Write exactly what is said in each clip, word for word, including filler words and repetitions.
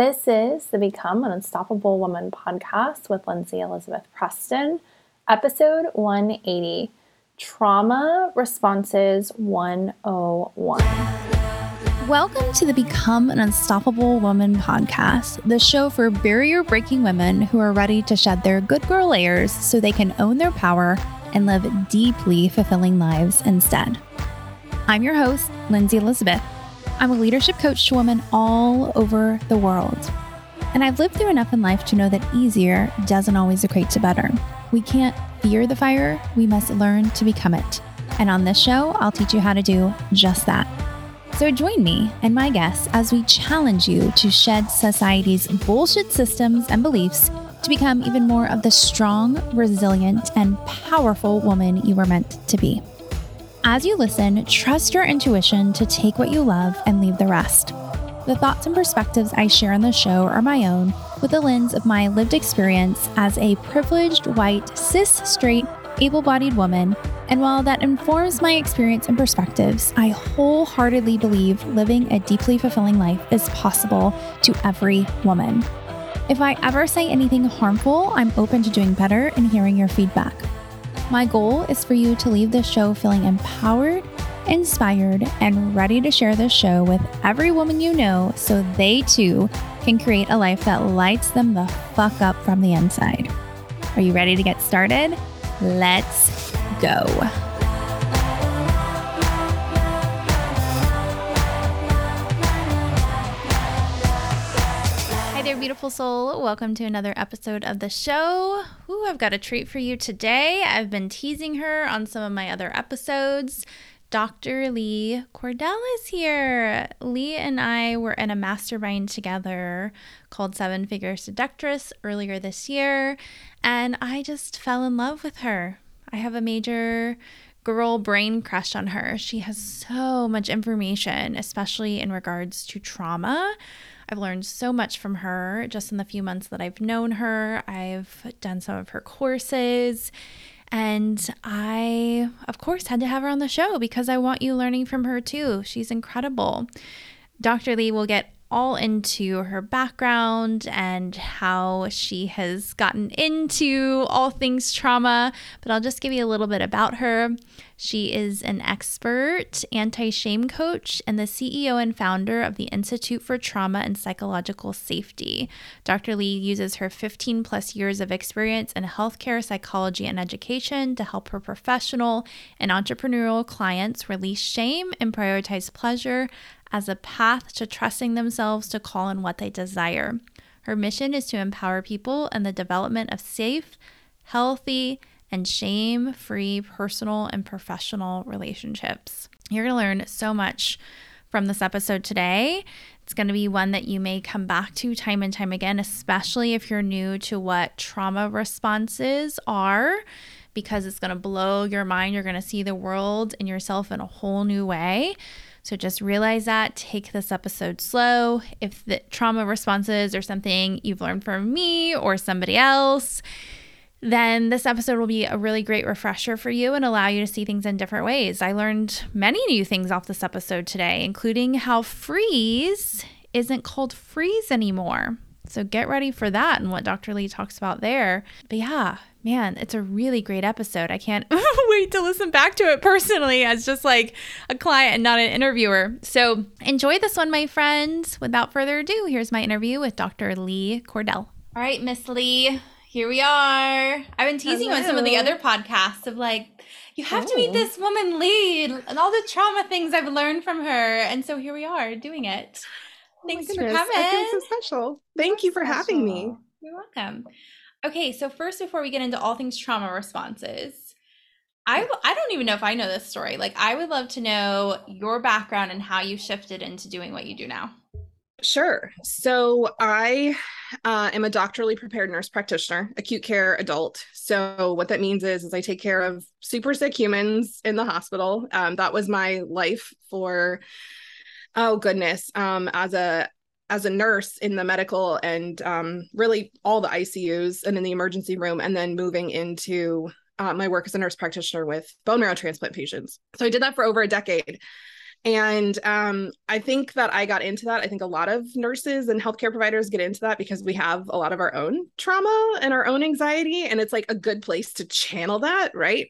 This is the Become an Unstoppable Woman podcast with Lindsay Elizabeth Preston, episode one eighty, Trauma Responses one oh one. Welcome to the Become an Unstoppable Woman podcast, the show for barrier-breaking women who are ready to shed their good girl layers so they can own their power and live deeply fulfilling lives instead. I'm your host, Lindsay Elizabeth. I'm a leadership coach to women all over the world. And I've lived through enough in life to know that easier doesn't always equate to better. We can't fear the fire, we must learn to become it. And on this show, I'll teach you how to do just that. So join me and my guests as we challenge you to shed society's bullshit systems and beliefs to become even more of the strong, resilient, and powerful woman you were meant to be. As you listen, trust your intuition to take what you love and leave the rest. The thoughts and perspectives I share on the show are my own, with the lens of my lived experience as a privileged, white, cis, straight, able-bodied woman. And while that informs my experience and perspectives, I wholeheartedly believe living a deeply fulfilling life is possible to every woman. If I ever say anything harmful, I'm open to doing better and hearing your feedback. My goal is for you to leave this show feeling empowered, inspired, and ready to share this show with every woman you know so they too can create a life that lights them the fuck up from the inside. Are you ready to get started? Let's go. Hi there, beautiful soul. Welcome to another episode of the show. Ooh, I've got a treat for you today. I've been teasing her on some of my other episodes. Doctor Lee Cordell is here. Lee and I were in a mastermind together called Seven Figure Seductress earlier this year, and I just fell in love with her. I have a major girl brain crush on her. She has so much information, especially in regards to trauma. I've learned so much from her just in the few months that I've known her. I've done some of her courses, and I, of course, had to have her on the show because I want you learning from her too. She's incredible. Doctor Lee will get all into her background and how she has gotten into all things trauma, but I'll just give you a little bit about her. She is an expert anti-shame coach and the C E O and founder of the Institute for Trauma and Psychological Safety. Doctor Lee uses her fifteen plus years of experience in healthcare, psychology, and education to help her professional and entrepreneurial clients release shame and prioritize pleasure as a path to trusting themselves to call in what they desire. Her mission is to empower people in the development of safe, healthy, and shame-free personal and professional relationships. You're going to learn so much from this episode today. It's going to be one that you may come back to time and time again, especially if you're new to what trauma responses are, because it's going to blow your mind. You're going to see the world and yourself in a whole new way. So just realize that, take this episode slow. If the trauma responses are something you've learned from me or somebody else, then this episode will be a really great refresher for you and allow you to see things in different ways. I learned many new things off this episode today, including how freeze isn't called freeze anymore. So get ready for that and what Doctor Lee talks about there. But yeah, man, it's a really great episode. I can't wait to listen back to it personally as just like a client and not an interviewer. So enjoy this one, my friends. Without further ado, here's my interview with Doctor Lee Cordell. All right, Miss Lee, here we are. I've been teasing you on some of the other podcasts of like, you have Ooh. to meet this woman, Lee, and all the trauma things I've learned from her. And so here we are doing it. Thanks oh for coming. It's so special. Thank so you for special. having me. You're welcome. Okay, so first, before we get into all things trauma responses, I I don't even know if I know this story. Like, I would love to know your background and how you shifted into doing what you do now. Sure. So I uh, am a doctorally prepared nurse practitioner, acute care adult. So what that means is, is I take care of super sick humans in the hospital. Um, that was my life for... Oh goodness. Um, as a, as a nurse in the medical and, um, really all the I C Us and in the emergency room, and then moving into, uh, my work as a nurse practitioner with bone marrow transplant patients. So I did that for over a decade. And um, I think that I got into that. I think a lot of nurses and healthcare providers get into that because we have a lot of our own trauma and our own anxiety, and it's like a good place to channel that, right?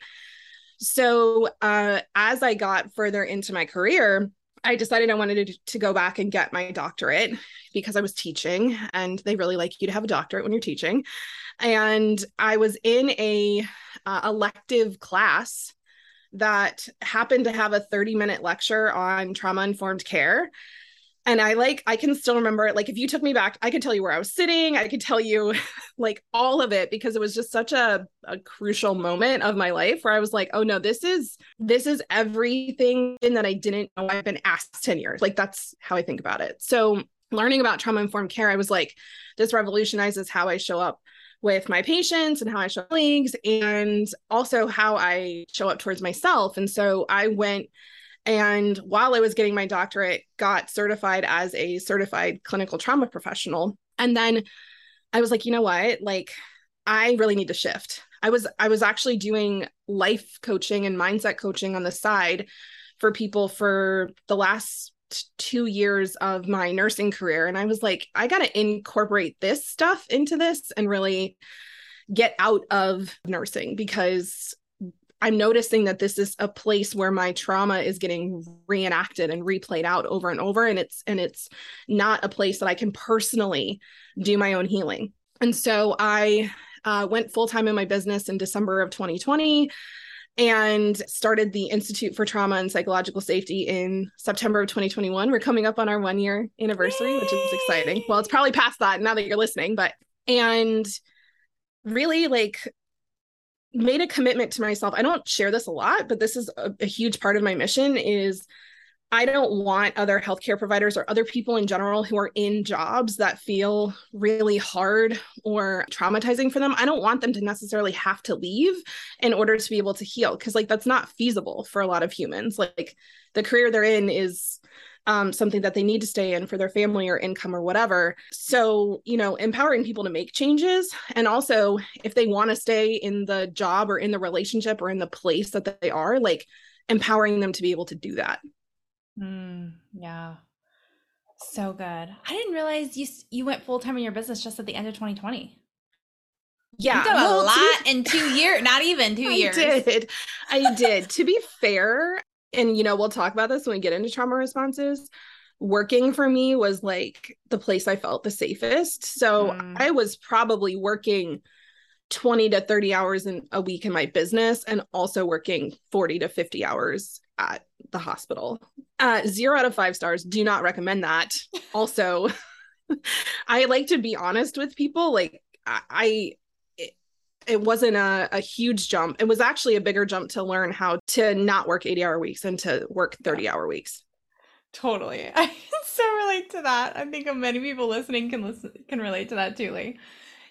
So uh, as I got further into my career, I decided I wanted to, to go back and get my doctorate because I was teaching, and they really like you to have a doctorate when you're teaching. And I was in a uh, elective class that happened to have a thirty minute lecture on trauma-informed care. And I like, I can still remember it. Like if you took me back, I could tell you where I was sitting. I could tell you like all of it, because it was just such a, a crucial moment of my life where I was like, oh no, this is, this is everything that I didn't know I've been asked ten years. Like that's how I think about it. So learning about trauma-informed care, I was like, this revolutionizes how I show up with my patients and how I show up with colleagues, and also how I show up towards myself. And so I went, and while I was getting my doctorate, got certified as a certified clinical trauma professional. And then I was like, you know what? Like, I really need to shift. I was, I was actually doing life coaching and mindset coaching on the side for people for the last two years of my nursing career. And I was like, I got to incorporate this stuff into this and really get out of nursing, because I'm noticing that this is a place where my trauma is getting reenacted and replayed out over and over. And it's, and it's not a place that I can personally do my own healing. And so I uh, went full-time in my business in December of twenty twenty and started the Institute for Trauma and Psychological Safety in September of twenty twenty-one. We're coming up on our one year anniversary, Yay! Which is exciting. Well, it's probably past that now that you're listening, but, and really like, made a commitment to myself. I don't share this a lot, but this is a, a huge part of my mission is I don't want other healthcare providers or other people in general who are in jobs that feel really hard or traumatizing for them. I don't want them to necessarily have to leave in order to be able to heal. Cause like, that's not feasible for a lot of humans. Like the career they're in is um, something that they need to stay in for their family or income or whatever. So, you know, empowering people to make changes. And also if they want to stay in the job or in the relationship or in the place that they are, like empowering them to be able to do that. Mm, yeah. So good. I didn't realize you you went full-time in your business just at the end of twenty twenty. Yeah. You did a well, lot in two years, not even two I years. I did. I did. To be fair, and you know, we'll talk about this when we get into trauma responses, working for me was like the place I felt the safest. So mm. I was probably working twenty to thirty hours in a week in my business and also working forty to fifty hours at the hospital. Uh, zero out of five stars. Do not recommend that. Also, I like to be honest with people. Like I, it, it wasn't a, a huge jump. It was actually a bigger jump to learn how to not work eighty hour weeks and to work thirty hour weeks. Totally. I can so relate to that. I think many people listening can listen, can relate to that too, Lee.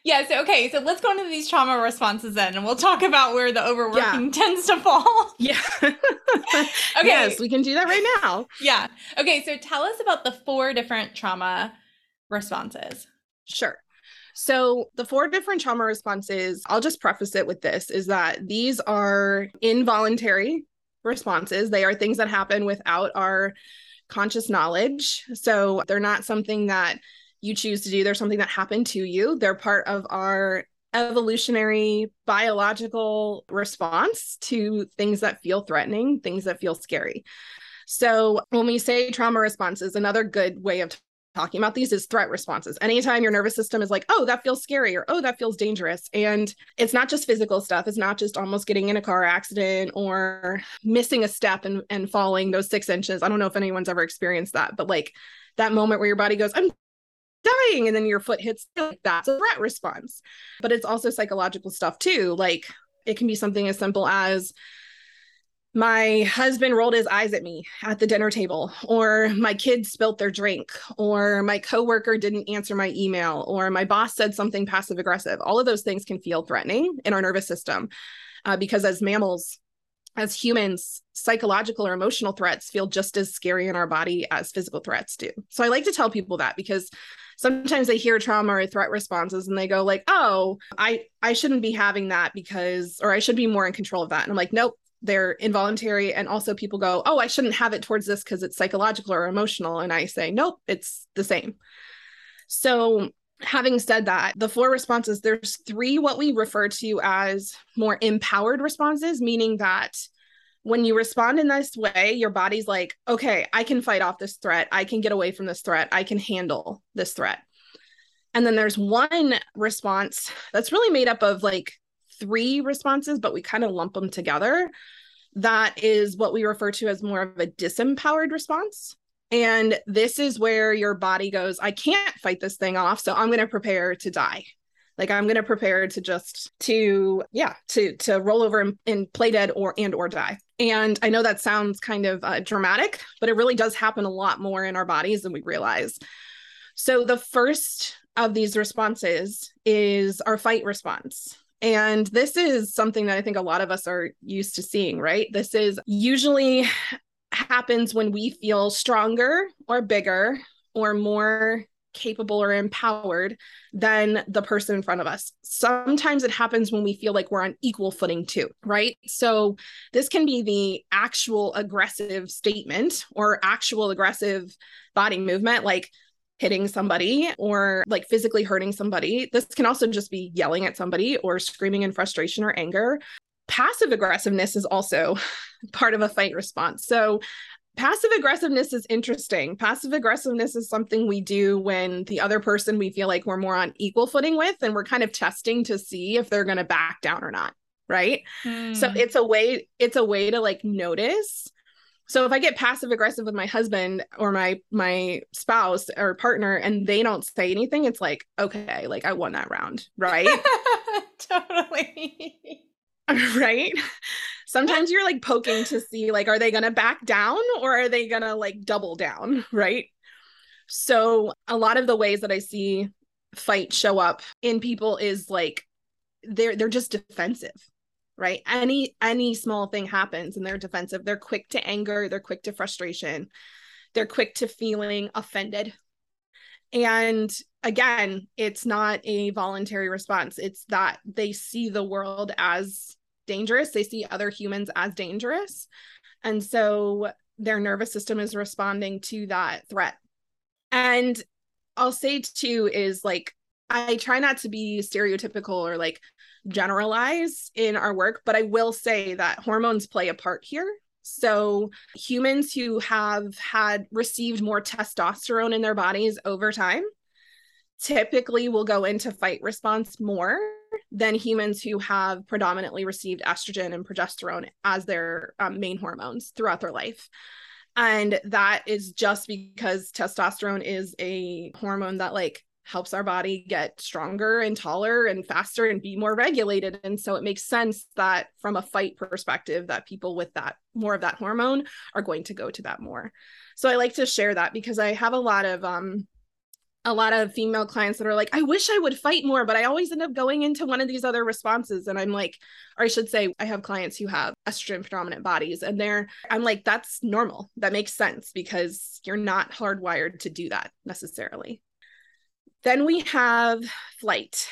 Yeah. So, okay. So let's go into these trauma responses then, and we'll talk about where the overworking yeah. tends to fall. Yeah. Okay. Yes, we can do that right now. Yeah. Okay. So tell us about the four different trauma responses. Sure. So the four different trauma responses, I'll just preface it with this, is that these are involuntary responses. They are things that happen without our conscious knowledge. So they're not something that you choose to do. There's something that happened to you. They're part of our evolutionary biological response to things that feel threatening, things that feel scary. So when we say trauma responses, another good way of t- talking about these is threat responses. Anytime your nervous system is like, oh, that feels scary, or oh, that feels dangerous. And it's not just physical stuff. It's not just almost getting in a car accident or missing a step and, and falling those six inches. I don't know if anyone's ever experienced that, but like that moment where your body goes, I'm dying, and then your foot hits, like that's a threat response. But it's also psychological stuff too. Like it can be something as simple as my husband rolled his eyes at me at the dinner table, or my kids spilled their drink, or my coworker didn't answer my email, or my boss said something passive aggressive. All of those things can feel threatening in our nervous system uh, because as mammals, as humans, psychological or emotional threats feel just as scary in our body as physical threats do. So I like to tell people that, because sometimes they hear trauma or threat responses and they go like, oh, I, I shouldn't be having that because, or I should be more in control of that. And I'm like, nope, they're involuntary. And also people go, oh, I shouldn't have it towards this because it's psychological or emotional. And I say, nope, it's the same. So having said that, the four responses, there's three what we refer to as more empowered responses, meaning that when you respond in this way, your body's like, okay, I can fight off this threat. I can get away from this threat. I can handle this threat. And then there's one response that's really made up of like three responses, but we kind of lump them together. That is what we refer to as more of a disempowered response. And this is where your body goes, I can't fight this thing off, so I'm going to prepare to die. Like I'm going to prepare to just to, yeah, to, to roll over and, and play dead or, and, or die. And I know that sounds kind of uh, dramatic, but it really does happen a lot more in our bodies than we realize. So the first of these responses is our fight response. And this is something that I think a lot of us are used to seeing, right? This is usually happens when we feel stronger or bigger or more capable or empowered than the person in front of us. Sometimes it happens when we feel like we're on equal footing too, right? So this can be the actual aggressive statement or actual aggressive body movement, like hitting somebody or like physically hurting somebody. This can also just be yelling at somebody or screaming in frustration or anger. Passive aggressiveness is also part of a fight response. So passive aggressiveness is interesting. Passive aggressiveness is something we do when the other person we feel like we're more on equal footing with, and we're kind of testing to see if they're going to back down or not, right? Mm. So it's a way, it's a way to like notice. So if I get passive aggressive with my husband or my my spouse or partner and they don't say anything, it's like, okay, like I won that round, right? Totally. Right? Sometimes you're like poking to see, like, are they going to back down or are they going to like double down? Right. So a lot of the ways that I see fight show up in people is like, they're, they're just defensive, right? Any, any small thing happens and they're defensive. They're quick to anger. They're quick to frustration. They're quick to feeling offended. And again, it's not a voluntary response. It's that they see the world as dangerous. They see other humans as dangerous. And so their nervous system is responding to that threat. And I'll say too is like, I try not to be stereotypical or like generalize in our work, but I will say that hormones play a part here. So humans who have had received more testosterone in their bodies over time typically will go into fight response more than humans who have predominantly received estrogen and progesterone as their um, main hormones throughout their life. And that is just because testosterone is a hormone that like helps our body get stronger and taller and faster and be more regulated. And so it makes sense that from a fight perspective that people with that more of that hormone are going to go to that more. So I like to share that because I have a lot of, um, a lot of female clients that are like, I wish I would fight more, but I always end up going into one of these other responses. And I'm like, or I should say, I have clients who have estrogen predominant bodies and they're, I'm like, that's normal. That makes sense because you're not hardwired to do that necessarily. Then we have flight,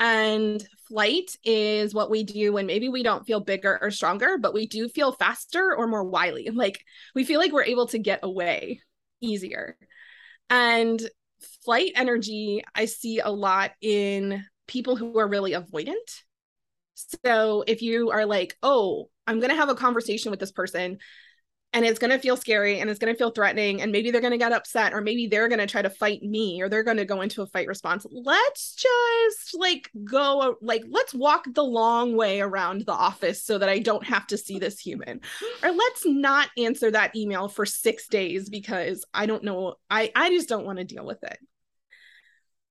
and flight is what we do when maybe we don't feel bigger or stronger, but we do feel faster or more wily. Like we feel like we're able to get away easier. And flight energy, I see a lot in people who are really avoidant. So if you are like, oh, I'm going to have a conversation with this person and it's going to feel scary and it's going to feel threatening and maybe they're going to get upset or maybe they're going to try to fight me or they're going to go into a fight response. Let's just like go, like, let's walk the long way around the office so that I don't have to see this human. Or let's not answer that email for six days because I don't know. I, I just don't want to deal with it.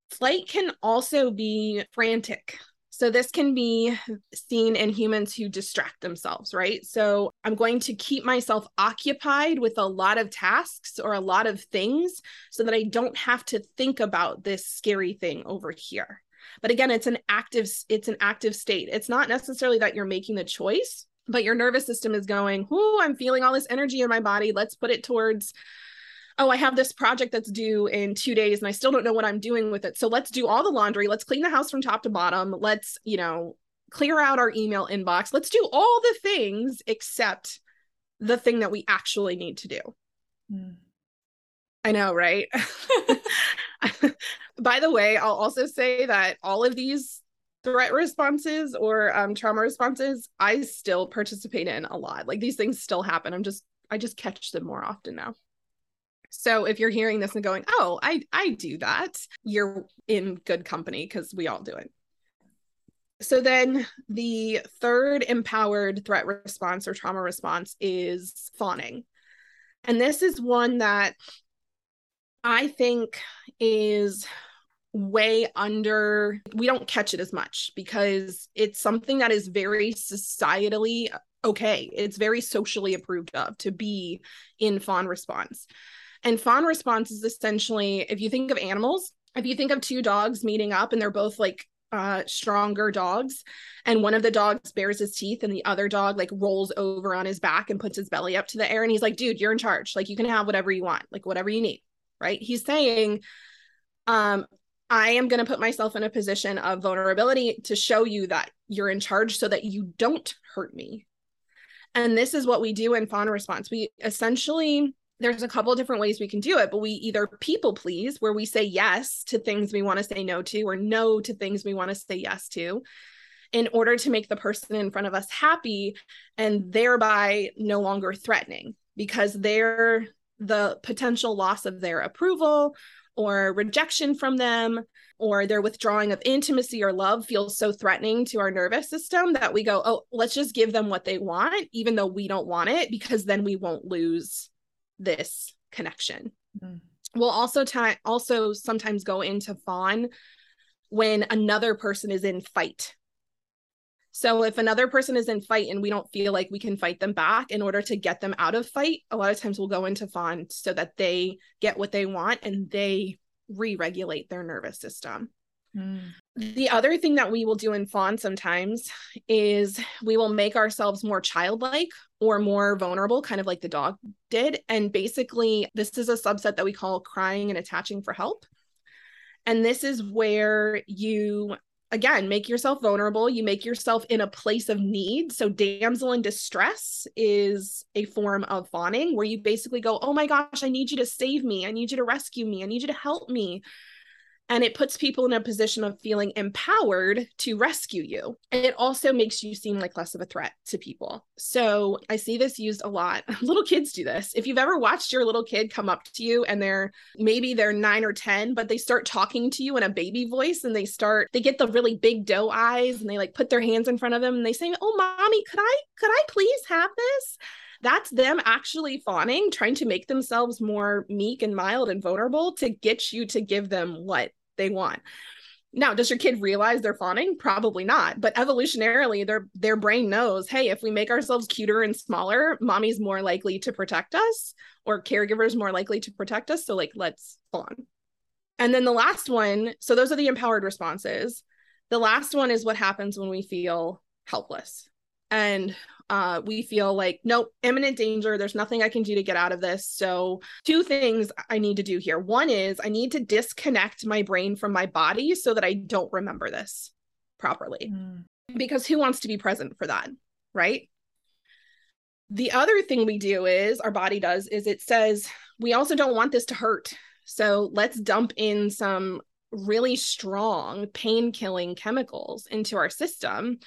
Flight can also be frantic. So this can be seen in humans who distract themselves, right? So I'm going to keep myself occupied with a lot of tasks or a lot of things so that I don't have to think about this scary thing over here. But again, it's an active, it's an active state. It's not necessarily that you're making the choice, but your nervous system is going, oh, I'm feeling all this energy in my body. Let's put it towards, oh, I have this project that's due in two days and I still don't know what I'm doing with it. So let's do all the laundry. Let's clean the house from top to bottom. Let's, you know, clear out our email inbox. Let's do all the things except the thing that we actually need to do. Mm. I know, right? By the way, I'll also say that all of these threat responses or um, trauma responses, I still participate in a lot. Like, these things still happen. I'm just, I just catch them more often now. So if you're hearing this and going, oh, I, I do that, you're in good company, because we all do it. So then the third empowered threat response or trauma response is fawning. And this is one that I think is way under, we don't catch it as much because it's something that is very societally okay. It's very socially approved of to be in fawn response. And fawn response is essentially, if you think of animals, if you think of two dogs meeting up and they're both like uh, stronger dogs, and one of the dogs bares his teeth and the other dog like rolls over on his back and puts his belly up to the air. And he's like, dude, you're in charge. Like, you can have whatever you want, like whatever you need, right? He's saying, um, I am going to put myself in a position of vulnerability to show you that you're in charge so that you don't hurt me. And this is what we do in fawn response. We essentially, there's a couple of different ways we can do it, but we either people please, where we say yes to things we want to say no to, or no to things we want to say yes to, in order to make the person in front of us happy and thereby no longer threatening, because they're the potential loss of their approval or rejection from them, or their withdrawing of intimacy or love feels so threatening to our nervous system that we go, oh, let's just give them what they want, even though we don't want it, because then we won't lose this connection. Mm-hmm. We'll also t- also sometimes go into fawn when another person is in fight. So if another person is in fight and we don't feel like we can fight them back, in order to get them out of fight, a lot of times we'll go into fawn so that they get what they want and they re-regulate their nervous system. Mm. The other thing that we will do in fawn sometimes is we will make ourselves more childlike or more vulnerable, kind of like the dog did. And basically, this is a subset that we call crying and attaching for help. And this is where you... Again, make yourself vulnerable. You make yourself in a place of need. So damsel in distress is a form of fawning, where you basically go, oh my gosh, I need you to save me. I need you to rescue me. I need you to help me. And it puts people in a position of feeling empowered to rescue you. And it also makes you seem like less of a threat to people. So I see this used a lot. Little kids do this. If you've ever watched your little kid come up to you and they're maybe they're nine or ten, but they start talking to you in a baby voice, and they start, they get the really big doe eyes, and they like put their hands in front of them and they say, oh, mommy, could I, could I please have this? That's them actually fawning, trying to make themselves more meek and mild and vulnerable to get you to give them what they want. Now, does your kid realize they're fawning? Probably not. But evolutionarily, their their brain knows, hey, if we make ourselves cuter and smaller, mommy's more likely to protect us, or caregiver's more likely to protect us. So like, let's fawn. And then the last one, so those are the empowered responses. The last one is what happens when we feel helpless. And uh, we feel like, nope, imminent danger. There's nothing I can do to get out of this. So two things I need to do here. One is I need to disconnect my brain from my body so that I don't remember this properly, mm. because who wants to be present for that, right? The other thing we do is, our body does, is it says, we also don't want this to hurt. So let's dump in some really strong pain-killing chemicals into our system.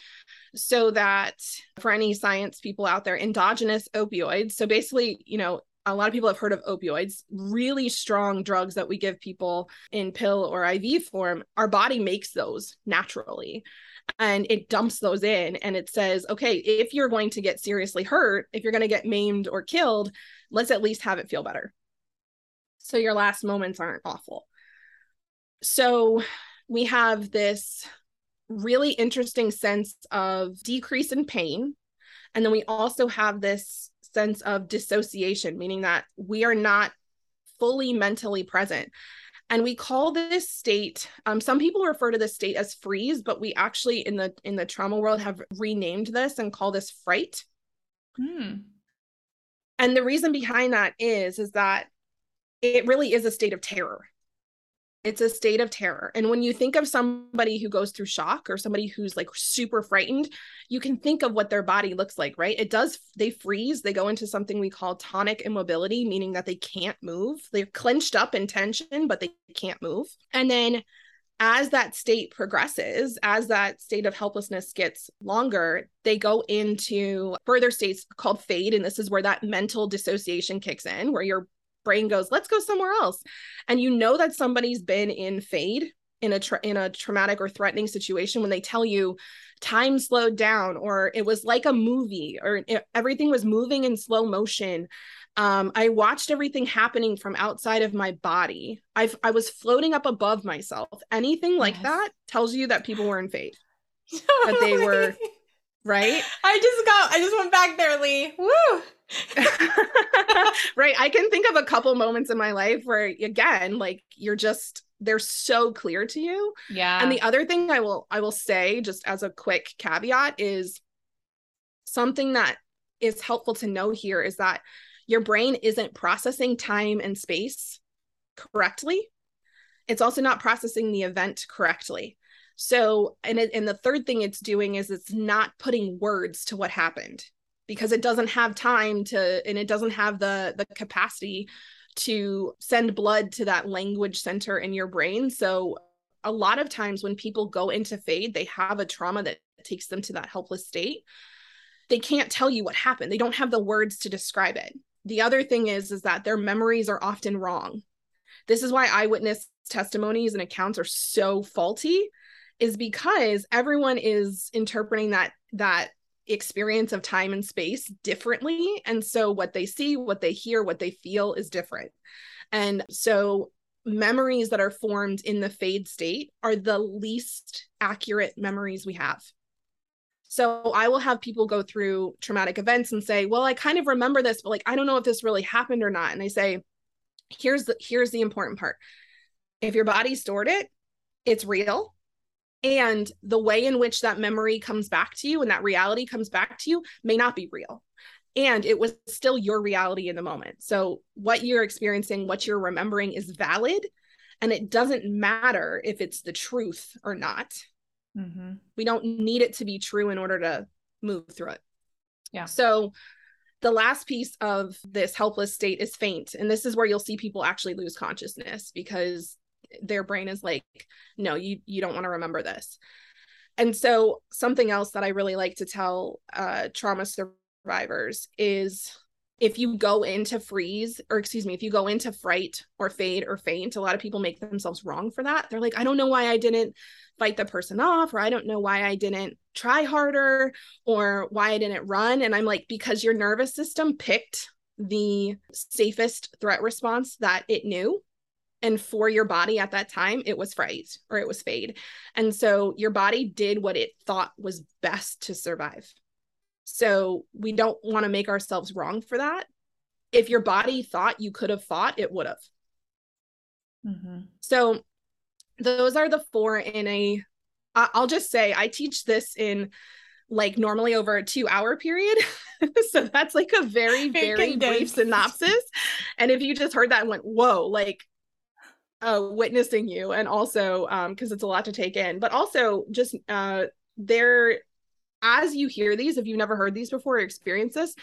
So that, for any science people out there, endogenous opioids. So basically, you know, a lot of people have heard of opioids, really strong drugs that we give people in pill or I V form. Our body makes those naturally, and it dumps those in, and it says, okay, if you're going to get seriously hurt, if you're going to get maimed or killed, let's at least have it feel better, so your last moments aren't awful. So we have this really interesting sense of decrease in pain. And then we also have this sense of dissociation, meaning that we are not fully mentally present. And we call this state, um, some people refer to this state as freeze, but we actually in the in the trauma world have renamed this and call this fright. Hmm. And the reason behind that is, is that it really is a state of terror. It's a state of terror. And when you think of somebody who goes through shock or somebody who's like super frightened, you can think of what their body looks like, right? It does. They freeze. They go into something we call tonic immobility, meaning that they can't move. They're clenched up in tension, but they can't move. And then as that state progresses, as that state of helplessness gets longer, they go into further states called fade. And this is where that mental dissociation kicks in, where your brain goes, let's go somewhere else. And you know that somebody's been in fade in a tra- in a traumatic or threatening situation when they tell you time slowed down, or it was like a movie, or everything was moving in slow motion. Um, I watched everything happening from outside of my body. I've, I was floating up above myself. Anything like yes. that tells you that people were in fade, totally. That they were, right? I just got, I just went back there, Lee. Woo! Right. I can think of a couple moments in my life where, again, like you're just, they're so clear to you. Yeah. And the other thing I will, I will say just as a quick caveat is something that is helpful to know here is that your brain isn't processing time and space correctly. It's also not processing the event correctly. So, and it, and the third thing it's doing is it's not putting words to what happened, because it doesn't have time to, and it doesn't have the the capacity to send blood to that language center in your brain. So a lot of times when people go into fade, they have a trauma that takes them to that helpless state. They can't tell you what happened. They don't have the words to describe it. The other thing is, is that their memories are often wrong. This is why eyewitness testimonies and accounts are so faulty, is because everyone is interpreting that, that experience of time and space differently. And so what they see, what they hear, what they feel is different. And so memories that are formed in the fade state are the least accurate memories we have. So I will have people go through traumatic events and say, well, I kind of remember this, but like, I don't know if this really happened or not. And I say, here's the, here's the important part. If your body stored it, it's real. And the way in which that memory comes back to you and that reality comes back to you may not be real. And it was still your reality in the moment. So what you're experiencing, what you're remembering is valid. And it doesn't matter if it's the truth or not. Mm-hmm. We don't need it to be true in order to move through it. Yeah. So the last piece of this helpless state is faint. And this is where you'll see people actually lose consciousness, because their brain is like, no, you you don't want to remember this. And so something else that I really like to tell uh, trauma survivors is, if you go into freeze, or excuse me, if you go into fright or fade or faint, a lot of people make themselves wrong for that. They're like, I don't know why I didn't fight the person off, or I don't know why I didn't try harder, or why I didn't run. And I'm like, because your nervous system picked the safest threat response that it knew. And for your body at that time, it was fright or it was fade. And so your body did what it thought was best to survive. So we don't want to make ourselves wrong for that. If your body thought you could have fought, it would have. Mm-hmm. So those are the four in a, I'll just say, I teach this in like normally over a two hour period. So that's like a very, very brief synopsis. And if you just heard that and went, whoa, like, Uh, witnessing you, and also because um, it's a lot to take in, but also just uh, there, as you hear these, if you've never heard these before or experienced this,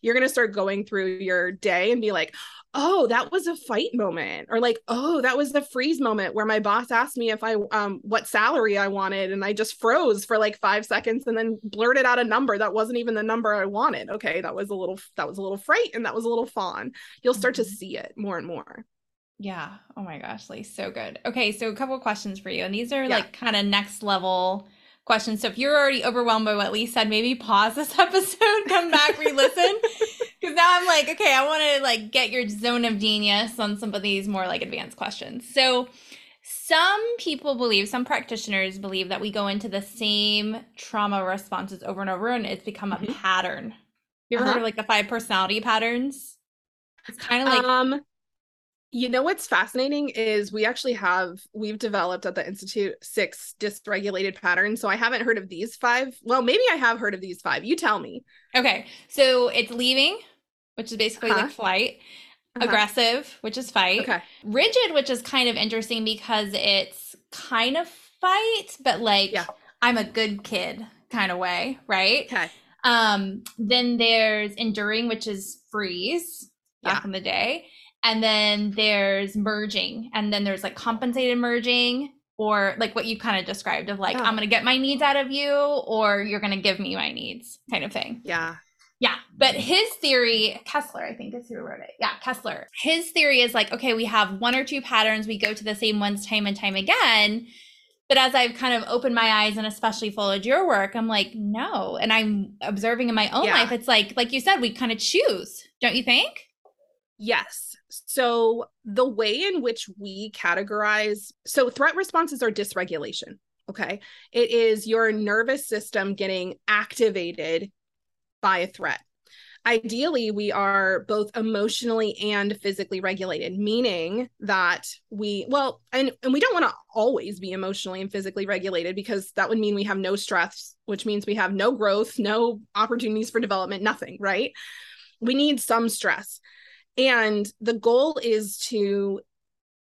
you're going to start going through your day and be like, oh, that was a fight moment, or like, oh, that was the freeze moment where my boss asked me if I um, what salary I wanted, and I just froze for like five seconds and then blurted out a number that wasn't even the number I wanted. Okay, that was a little that was a little fright, and that was a little fawn. You'll start to see it more and more. Yeah. Oh my gosh, Lee. So good. Okay. So a couple of questions for you. And these are yeah. like kind of next level questions. So if you're already overwhelmed by what Lee said, maybe pause this episode, come back, re-listen. Cause now I'm like, okay, I want to like get your zone of genius on some of these more like advanced questions. So some people believe, some practitioners believe that we go into the same trauma responses over and over, and it's become a mm-hmm. pattern. You ever uh-huh. heard of like the five personality patterns? It's kind of like, um, you know, what's fascinating is we actually have, we've developed at the Institute six dysregulated patterns. So I haven't heard of these five. Well, maybe I have heard of these five. You tell me. Okay. So it's leaving, which is basically huh. like flight, Uh-huh. Aggressive, which is fight. Okay. Rigid, which is kind of interesting because it's kind of fight, but like yeah. I'm a good kid kind of way, right? Okay. Um, then there's enduring, which is freeze back yeah. in the day. And then there's merging. And then there's like compensated merging, or like what you kind of described of like, oh. I'm going to get my needs out of you, or you're going to give me my needs kind of thing. Yeah. Yeah. But his theory, Kessler, I think is who wrote it. Yeah. Kessler. His theory is like, okay, we have one or two patterns. We go to the same ones time and time again. But as I've kind of opened my eyes and especially followed your work, I'm like, no. And I'm observing in my own yeah. life. It's like, like you said, we kind of choose, don't you think? Yes. So the way in which we categorize, so threat responses are dysregulation. Okay. It is your nervous system getting activated by a threat. Ideally, we are both emotionally and physically regulated, meaning that we, well, and, and we don't want to always be emotionally and physically regulated, because that would mean we have no stress, which means we have no growth, no opportunities for development, nothing, right? We need some stress. And the goal is to,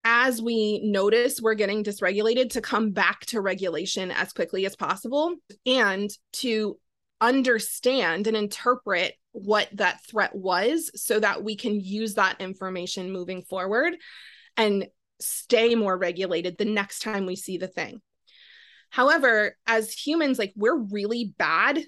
as we notice we're getting dysregulated, to come back to regulation as quickly as possible and to understand and interpret what that threat was so that we can use that information moving forward and stay more regulated the next time we see the thing. However, as humans, like we're really bad,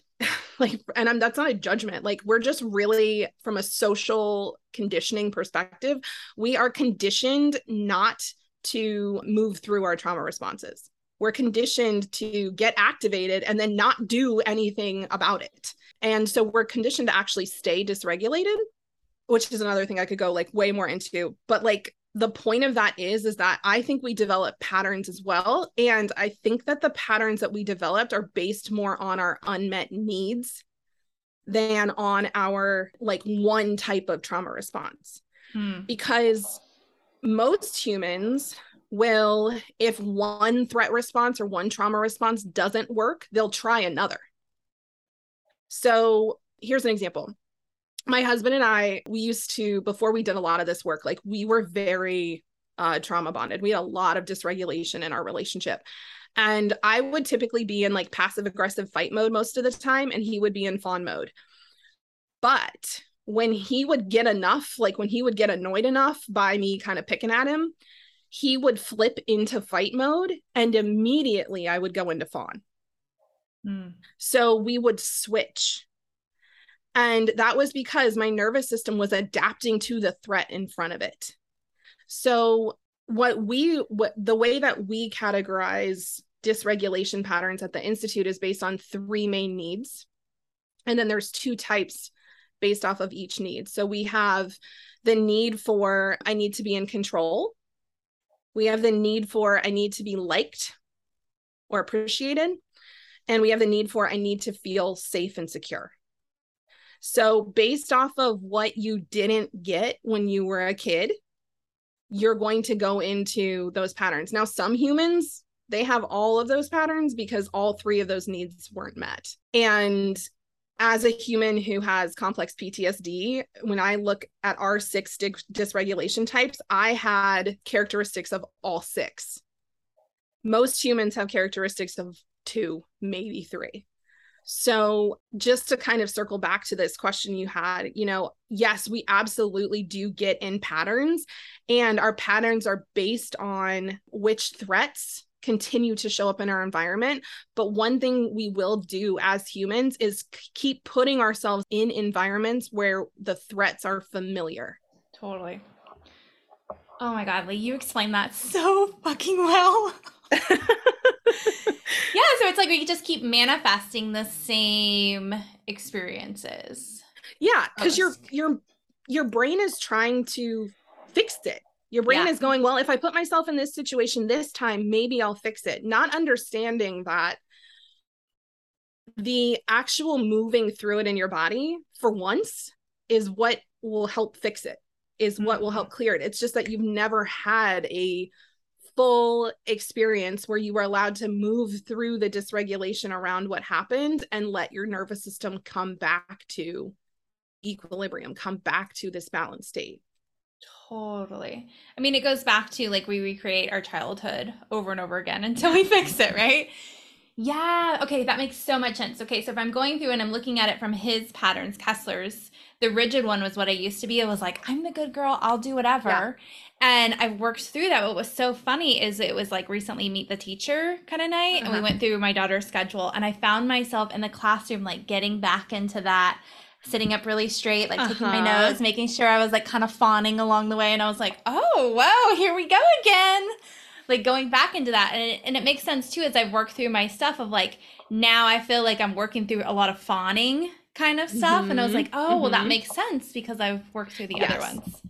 like, and I'm, that's not a judgment. Like we're just really, from a social conditioning perspective, we are conditioned not to move through our trauma responses. We're conditioned to get activated and then not do anything about it. And so we're conditioned to actually stay dysregulated, which is another thing I could go like way more into. But like the point of that is, is that I think we develop patterns as well. And I think that the patterns that we developed are based more on our unmet needs than on our like one type of trauma response. Hmm. Because most humans will, if one threat response or one trauma response doesn't work, they'll try another. So here's an example. My husband and I, we used to, before we did a lot of this work, like we were very uh, trauma bonded. We had a lot of dysregulation in our relationship. And I would typically be in like passive aggressive fight mode most of the time, and he would be in fawn mode. But when he would get enough, like when he would get annoyed enough by me kind of picking at him, he would flip into fight mode, and immediately I would go into fawn. Mm. So we would switch. And that was because my nervous system was adapting to the threat in front of it. So what we, what, the way that we categorize dysregulation patterns at the Institute is based on three main needs. And then there's two types based off of each need. So we have the need for, I need to be in control. We have the need for, I need to be liked or appreciated. And we have the need for, I need to feel safe and secure. So based off of what you didn't get when you were a kid, you're going to go into those patterns. Now, some humans, they have all of those patterns because all three of those needs weren't met. And as a human who has complex P T S D, when I look at our six di- dysregulation types, I had characteristics of all six. Most humans have characteristics of two, maybe three. So just to kind of circle back to this question you had, you know, yes, we absolutely do get in patterns, and our patterns are based on which threats continue to show up in our environment. But one thing we will do as humans is keep putting ourselves in environments where the threats are familiar. Totally. Oh my God, Lee, you explained that so fucking well. Yeah, so it's like we just keep manifesting the same experiences. Yeah, because your your your brain is trying to fix it. Your brain yeah. is going, well, if I put myself in this situation this time, maybe I'll fix it. Not understanding that the actual moving through it in your body for once is what will help fix it, is mm-hmm. what will help clear it. It's just that you've never had a full experience where you were allowed to move through the dysregulation around what happened and let your nervous system come back to equilibrium, come back to this balanced state. Totally. I mean, it goes back to like we recreate our childhood over and over again until we fix it, right? Yeah. Okay. That makes so much sense. Okay. So if I'm going through and I'm looking at it from his patterns, Kessler's, the rigid one was what I used to be. It was like, I'm the good girl. I'll do whatever. Yeah. And I've worked through that. What was so funny is it was like recently meet the teacher kind of night. Uh-huh. And we went through my daughter's schedule and I found myself in the classroom, like getting back into that, sitting up really straight, like uh-huh. taking my notes, making sure I was like kind of fawning along the way. And I was like, oh, whoa, here we go again. Like going back into that. And it, and it makes sense too, as I've worked through my stuff of like, now I feel like I'm working through a lot of fawning kind of stuff. Mm-hmm. And I was like, oh, mm-hmm. well, that makes sense because I've worked through the yes. other ones.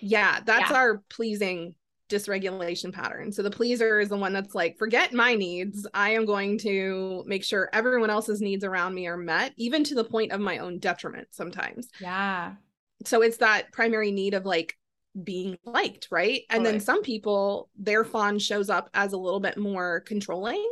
Yeah. That's yeah. our pleasing dysregulation pattern. So the pleaser is the one that's like, forget my needs. I am going to make sure everyone else's needs around me are met, even to the point of my own detriment sometimes. Yeah. So it's that primary need of like, being liked, right? And totally. Then some people, their fawn shows up as a little bit more controlling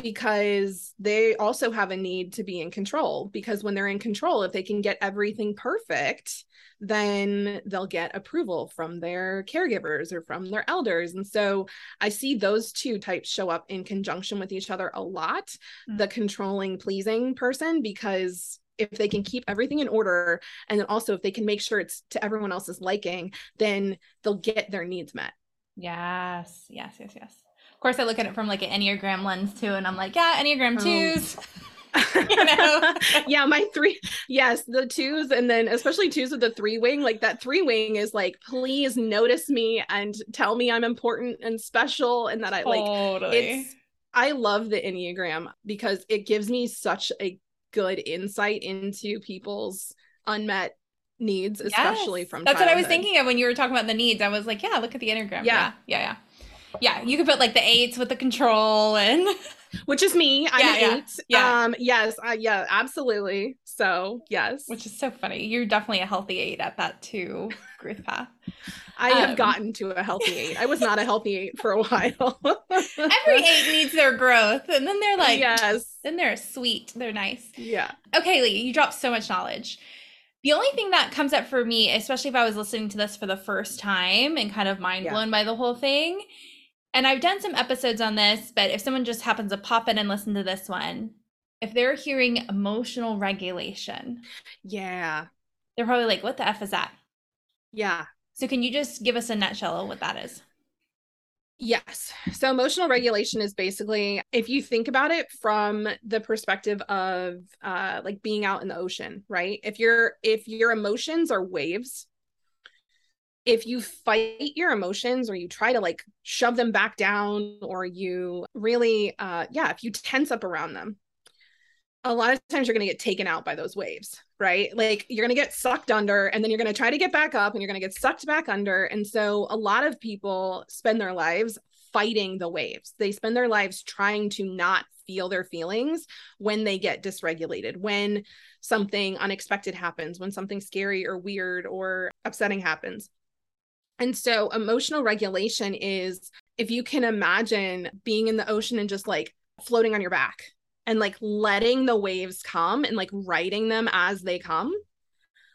because they also have a need to be in control, because when they're in control, if they can get everything perfect, then they'll get approval from their caregivers or from their elders. And so I see those two types show up in conjunction with each other a lot, mm-hmm. the controlling, pleasing person, because if they can keep everything in order, and then also if they can make sure it's to everyone else's liking, then they'll get their needs met. Yes, yes, yes, yes. Of course, I look at it from like an Enneagram lens too, and I'm like, yeah, Enneagram twos. Oh. You know? Yeah, my three, yes, the twos, and then especially twos with the three wing, like that three wing is like, please notice me and tell me I'm important and special, and that I totally. like. It's, I love the Enneagram because it gives me such a good insight into people's unmet needs, especially yes. from that's childhood. What I was thinking of when you were talking about the needs. I was like, yeah, look at the Enneagram. Yeah. Yeah. Yeah. Yeah. You could put like the eights with the control and. Which is me. I'm yeah, an eight. Yeah. Um, yes. Uh, yeah, absolutely. So yes. Which is so funny. You're definitely a healthy eight at that too, growth path. I um, have gotten to a healthy eight. I was not a healthy eight for a while. Every eight needs their growth. And then they're like, yes. Then they're sweet. They're nice. Yeah. Okay, Lee, you dropped so much knowledge. The only thing that comes up for me, especially if I was listening to this for the first time and kind of mind blown yeah. by the whole thing, and I've done some episodes on this, but if someone just happens to pop in and listen to this one, if they're hearing emotional regulation, yeah, they're probably like, what the F is that? Yeah. So can you just give us a nutshell of what that is? Yes. So emotional regulation is basically, if you think about it from the perspective of uh, like being out in the ocean, right? If you're, if your emotions are waves, if you fight your emotions or you try to like shove them back down, or you really, uh, yeah, if you tense up around them, a lot of times you're going to get taken out by those waves, right? Like you're going to get sucked under, and then you're going to try to get back up, and you're going to get sucked back under. And so a lot of people spend their lives fighting the waves. They spend their lives trying to not feel their feelings when they get dysregulated, when something unexpected happens, when something scary or weird or upsetting happens. And so emotional regulation is, if you can imagine being in the ocean and just like floating on your back and like letting the waves come and like riding them as they come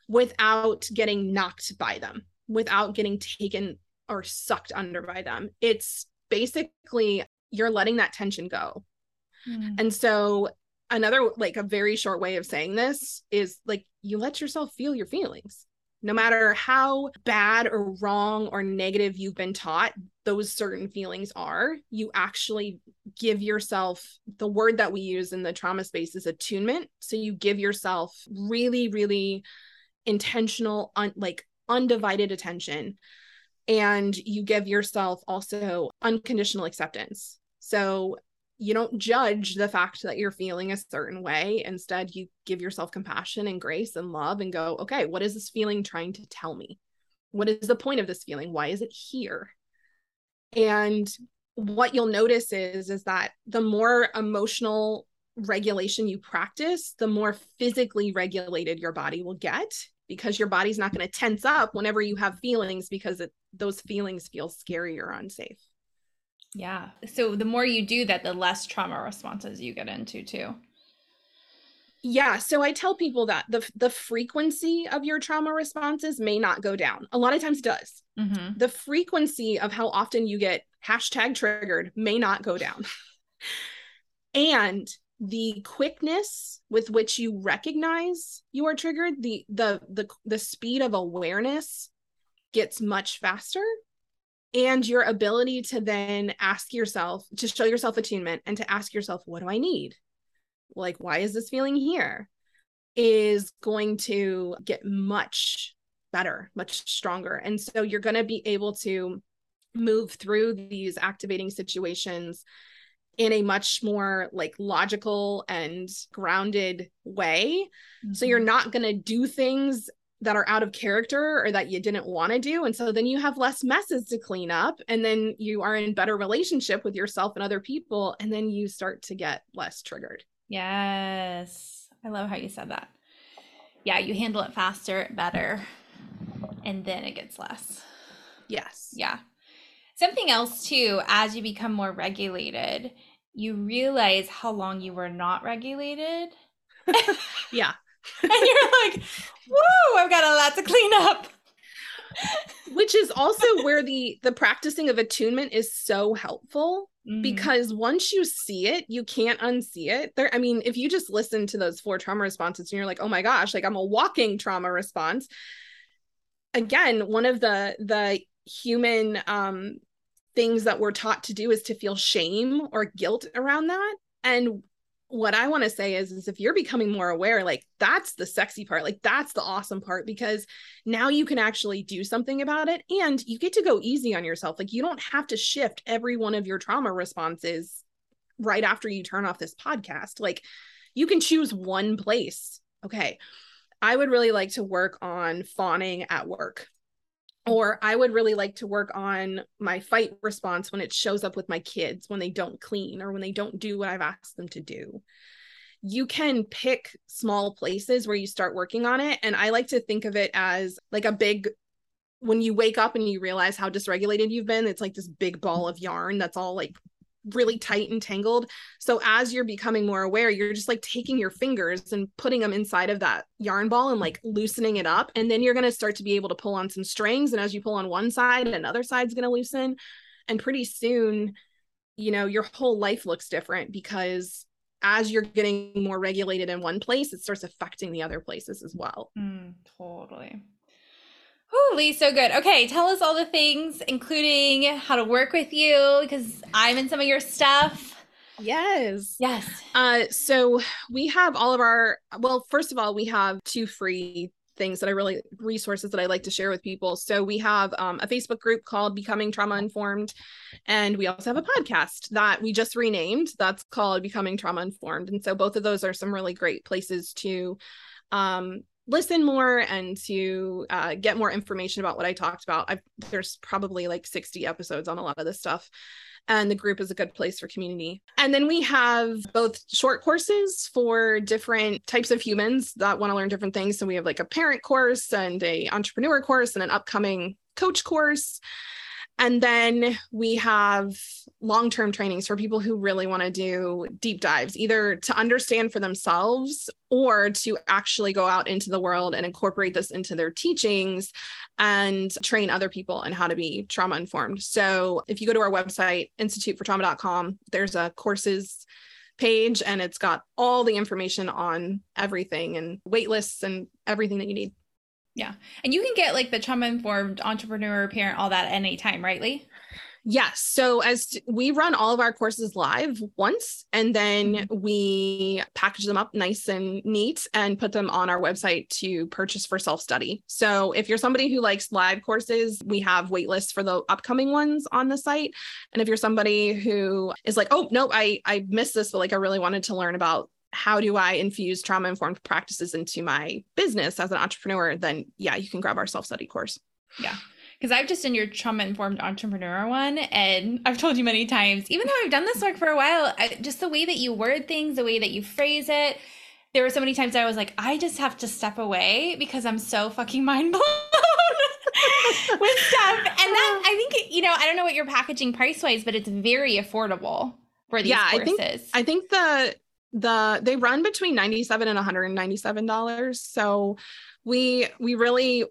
without getting knocked by them, without getting taken or sucked under by them. It's basically you're letting that tension go. Mm. And so another, like a very short way of saying this is like, you let yourself feel your feelings. No matter how bad or wrong or negative you've been taught those certain feelings are, you actually give yourself, the word that we use in the trauma space is attunement. So you give yourself really, really intentional, un- like undivided attention. And you give yourself also unconditional acceptance. So you don't judge the fact that you're feeling a certain way. Instead, you give yourself compassion and grace and love and go, okay, what is this feeling trying to tell me? What is the point of this feeling? Why is it here? And what you'll notice is, is that the more emotional regulation you practice, the more physically regulated your body will get, because your body's not going to tense up whenever you have feelings, because it, those feelings feel scary or unsafe. Yeah. So the more you do that, the less trauma responses you get into too. Yeah. So I tell people that the, the frequency of your trauma responses may not go down. A lot of times it does. Mm-hmm. The frequency of how often you get hashtag triggered may not go down. And the quickness with which you recognize you are triggered, the, the, the, the speed of awareness gets much faster. And your ability to then ask yourself, to show yourself attunement and to ask yourself, what do I need? Like, why is this feeling here? Is going to get much better, much stronger. And so you're going to be able to move through these activating situations in a much more like logical and grounded way. Mm-hmm. So you're not going to do things that are out of character or that you didn't want to do. And so then you have less messes to clean up, and then you are in better relationship with yourself and other people. And then you start to get less triggered. Yes. I love how you said that. Yeah. You handle it faster, better, and then it gets less. Yes. Yeah. Something else too, as you become more regulated, you realize how long you were not regulated. Yeah. And you're like, whoa, I've got a lot to clean up. Which is also where the, the practicing of attunement is so helpful, mm. because once you see it, you can't unsee it. There, I mean, if you just listen to those four trauma responses and you're like, oh my gosh, like I'm a walking trauma response. Again, one of the, the human um, things that we're taught to do is to feel shame or guilt around that. And what I want to say is, is if you're becoming more aware, like that's the sexy part, like that's the awesome part, because now you can actually do something about it and you get to go easy on yourself. Like you don't have to shift every one of your trauma responses right after you turn off this podcast. Like you can choose one place. Okay. I would really like to work on fawning at work, or I would really like to work on my fight response when it shows up with my kids, when they don't clean or when they don't do what I've asked them to do. You can pick small places where you start working on it. And I like to think of it as like a big, when you wake up and you realize how dysregulated you've been, it's like this big ball of yarn that's all like really tight and tangled. So as you're becoming more aware, you're just like taking your fingers and putting them inside of that yarn ball and like loosening it up. And then you're going to start to be able to pull on some strings. And as you pull on one side, another side's going to loosen. And pretty soon, you know, your whole life looks different, because as you're getting more regulated in one place, it starts affecting the other places as well. Mm, totally. Oh, Lee, so good. Okay, tell us all the things, including how to work with you, because I'm in some of your stuff. Yes. Yes. Uh, so we have all of our, well, first of all, we have two free things that I really, resources that I like to share with people. So we have um, a Facebook group called Becoming Trauma Informed, and we also have a podcast that we just renamed that's called Becoming Trauma Informed. And so both of those are some really great places to um listen more and to uh, get more information about what I talked about. I've, there's probably like sixty episodes on a lot of this stuff. And the group is a good place for community. And then we have both short courses for different types of humans that want to learn different things. So we have like a parent course and a entrepreneur course and an upcoming coach course. And then we have long-term trainings for people who really want to do deep dives, either to understand for themselves or to actually go out into the world and incorporate this into their teachings and train other people on how to be trauma-informed. So if you go to our website, institute for trauma dot com, there's a courses page, and it's got all the information on everything and wait lists and everything that you need. Yeah. And you can get like the trauma informed entrepreneur, parent, all that anytime, right, Lee? Yes. So as t- we run all of our courses live once, and then we package them up nice and neat and put them on our website to purchase for self-study. So if you're somebody who likes live courses, we have wait lists for the upcoming ones on the site. And if you're somebody who is like, oh, no, I, I missed this, but like I really wanted to learn about how do I infuse trauma-informed practices into my business as an entrepreneur, then yeah, you can grab our self-study course. Yeah. Because I've just done your trauma-informed entrepreneur one, and I've told you many times, even though I've done this work for a while, I, just the way that you word things, the way that you phrase it, there were so many times I was like, I just have to step away because I'm so fucking mind blown with stuff. And that, I think, you know, I don't know what your packaging price-wise, but it's very affordable for these yeah, courses. I think, I think the the they run between ninety-seven dollars and one hundred ninety-seven dollars. So we we really,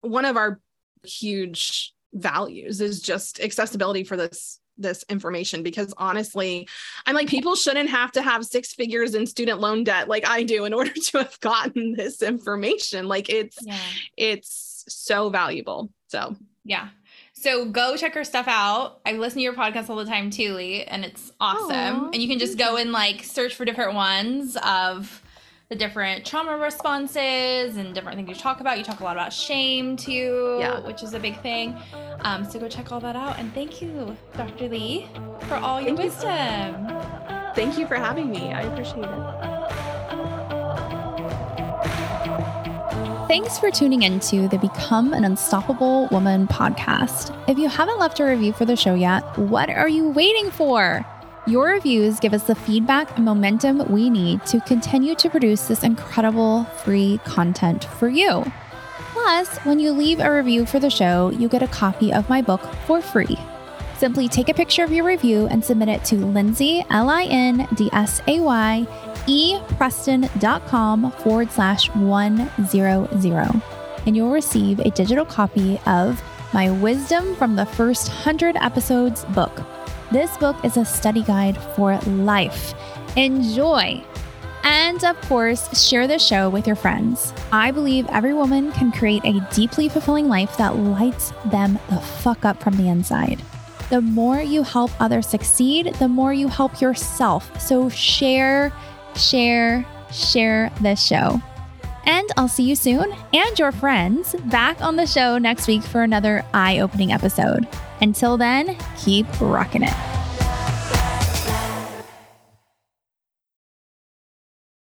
one of our huge values is just accessibility for this this information, because honestly, I'm like, people shouldn't have to have six figures in student loan debt like I do in order to have gotten this information. Like it's, yeah. it's so valuable. So, yeah. So go check her stuff out. I listen to your podcast all the time too, Lee, and it's awesome. Aww, and you can just go and like search for different ones of the different trauma responses and different things you talk about. You talk a lot about shame too, yeah. which is a big thing. Um, so go check all that out. And thank you, Doctor Lee, for all your thank wisdom. You. Thank you for having me. I appreciate it. Thanks for tuning into the Become an Unstoppable Woman podcast. If you haven't left a review for the show yet, what are you waiting for? Your reviews give us the feedback and momentum we need to continue to produce this incredible free content for you. Plus, when you leave a review for the show, you get a copy of my book for free. Simply take a picture of your review and submit it to Lindsay, L I N D S A Y, epreston.com forward slash 100. And you'll receive a digital copy of my Wisdom from the First one hundred Episodes book. This book is a study guide for life. Enjoy. And of course, share the show with your friends. I believe every woman can create a deeply fulfilling life that lights them the fuck up from the inside. The more you help others succeed, the more you help yourself. So share, share, share this show. And I'll see you soon and your friends back on the show next week for another eye-opening episode. Until then, keep rocking it.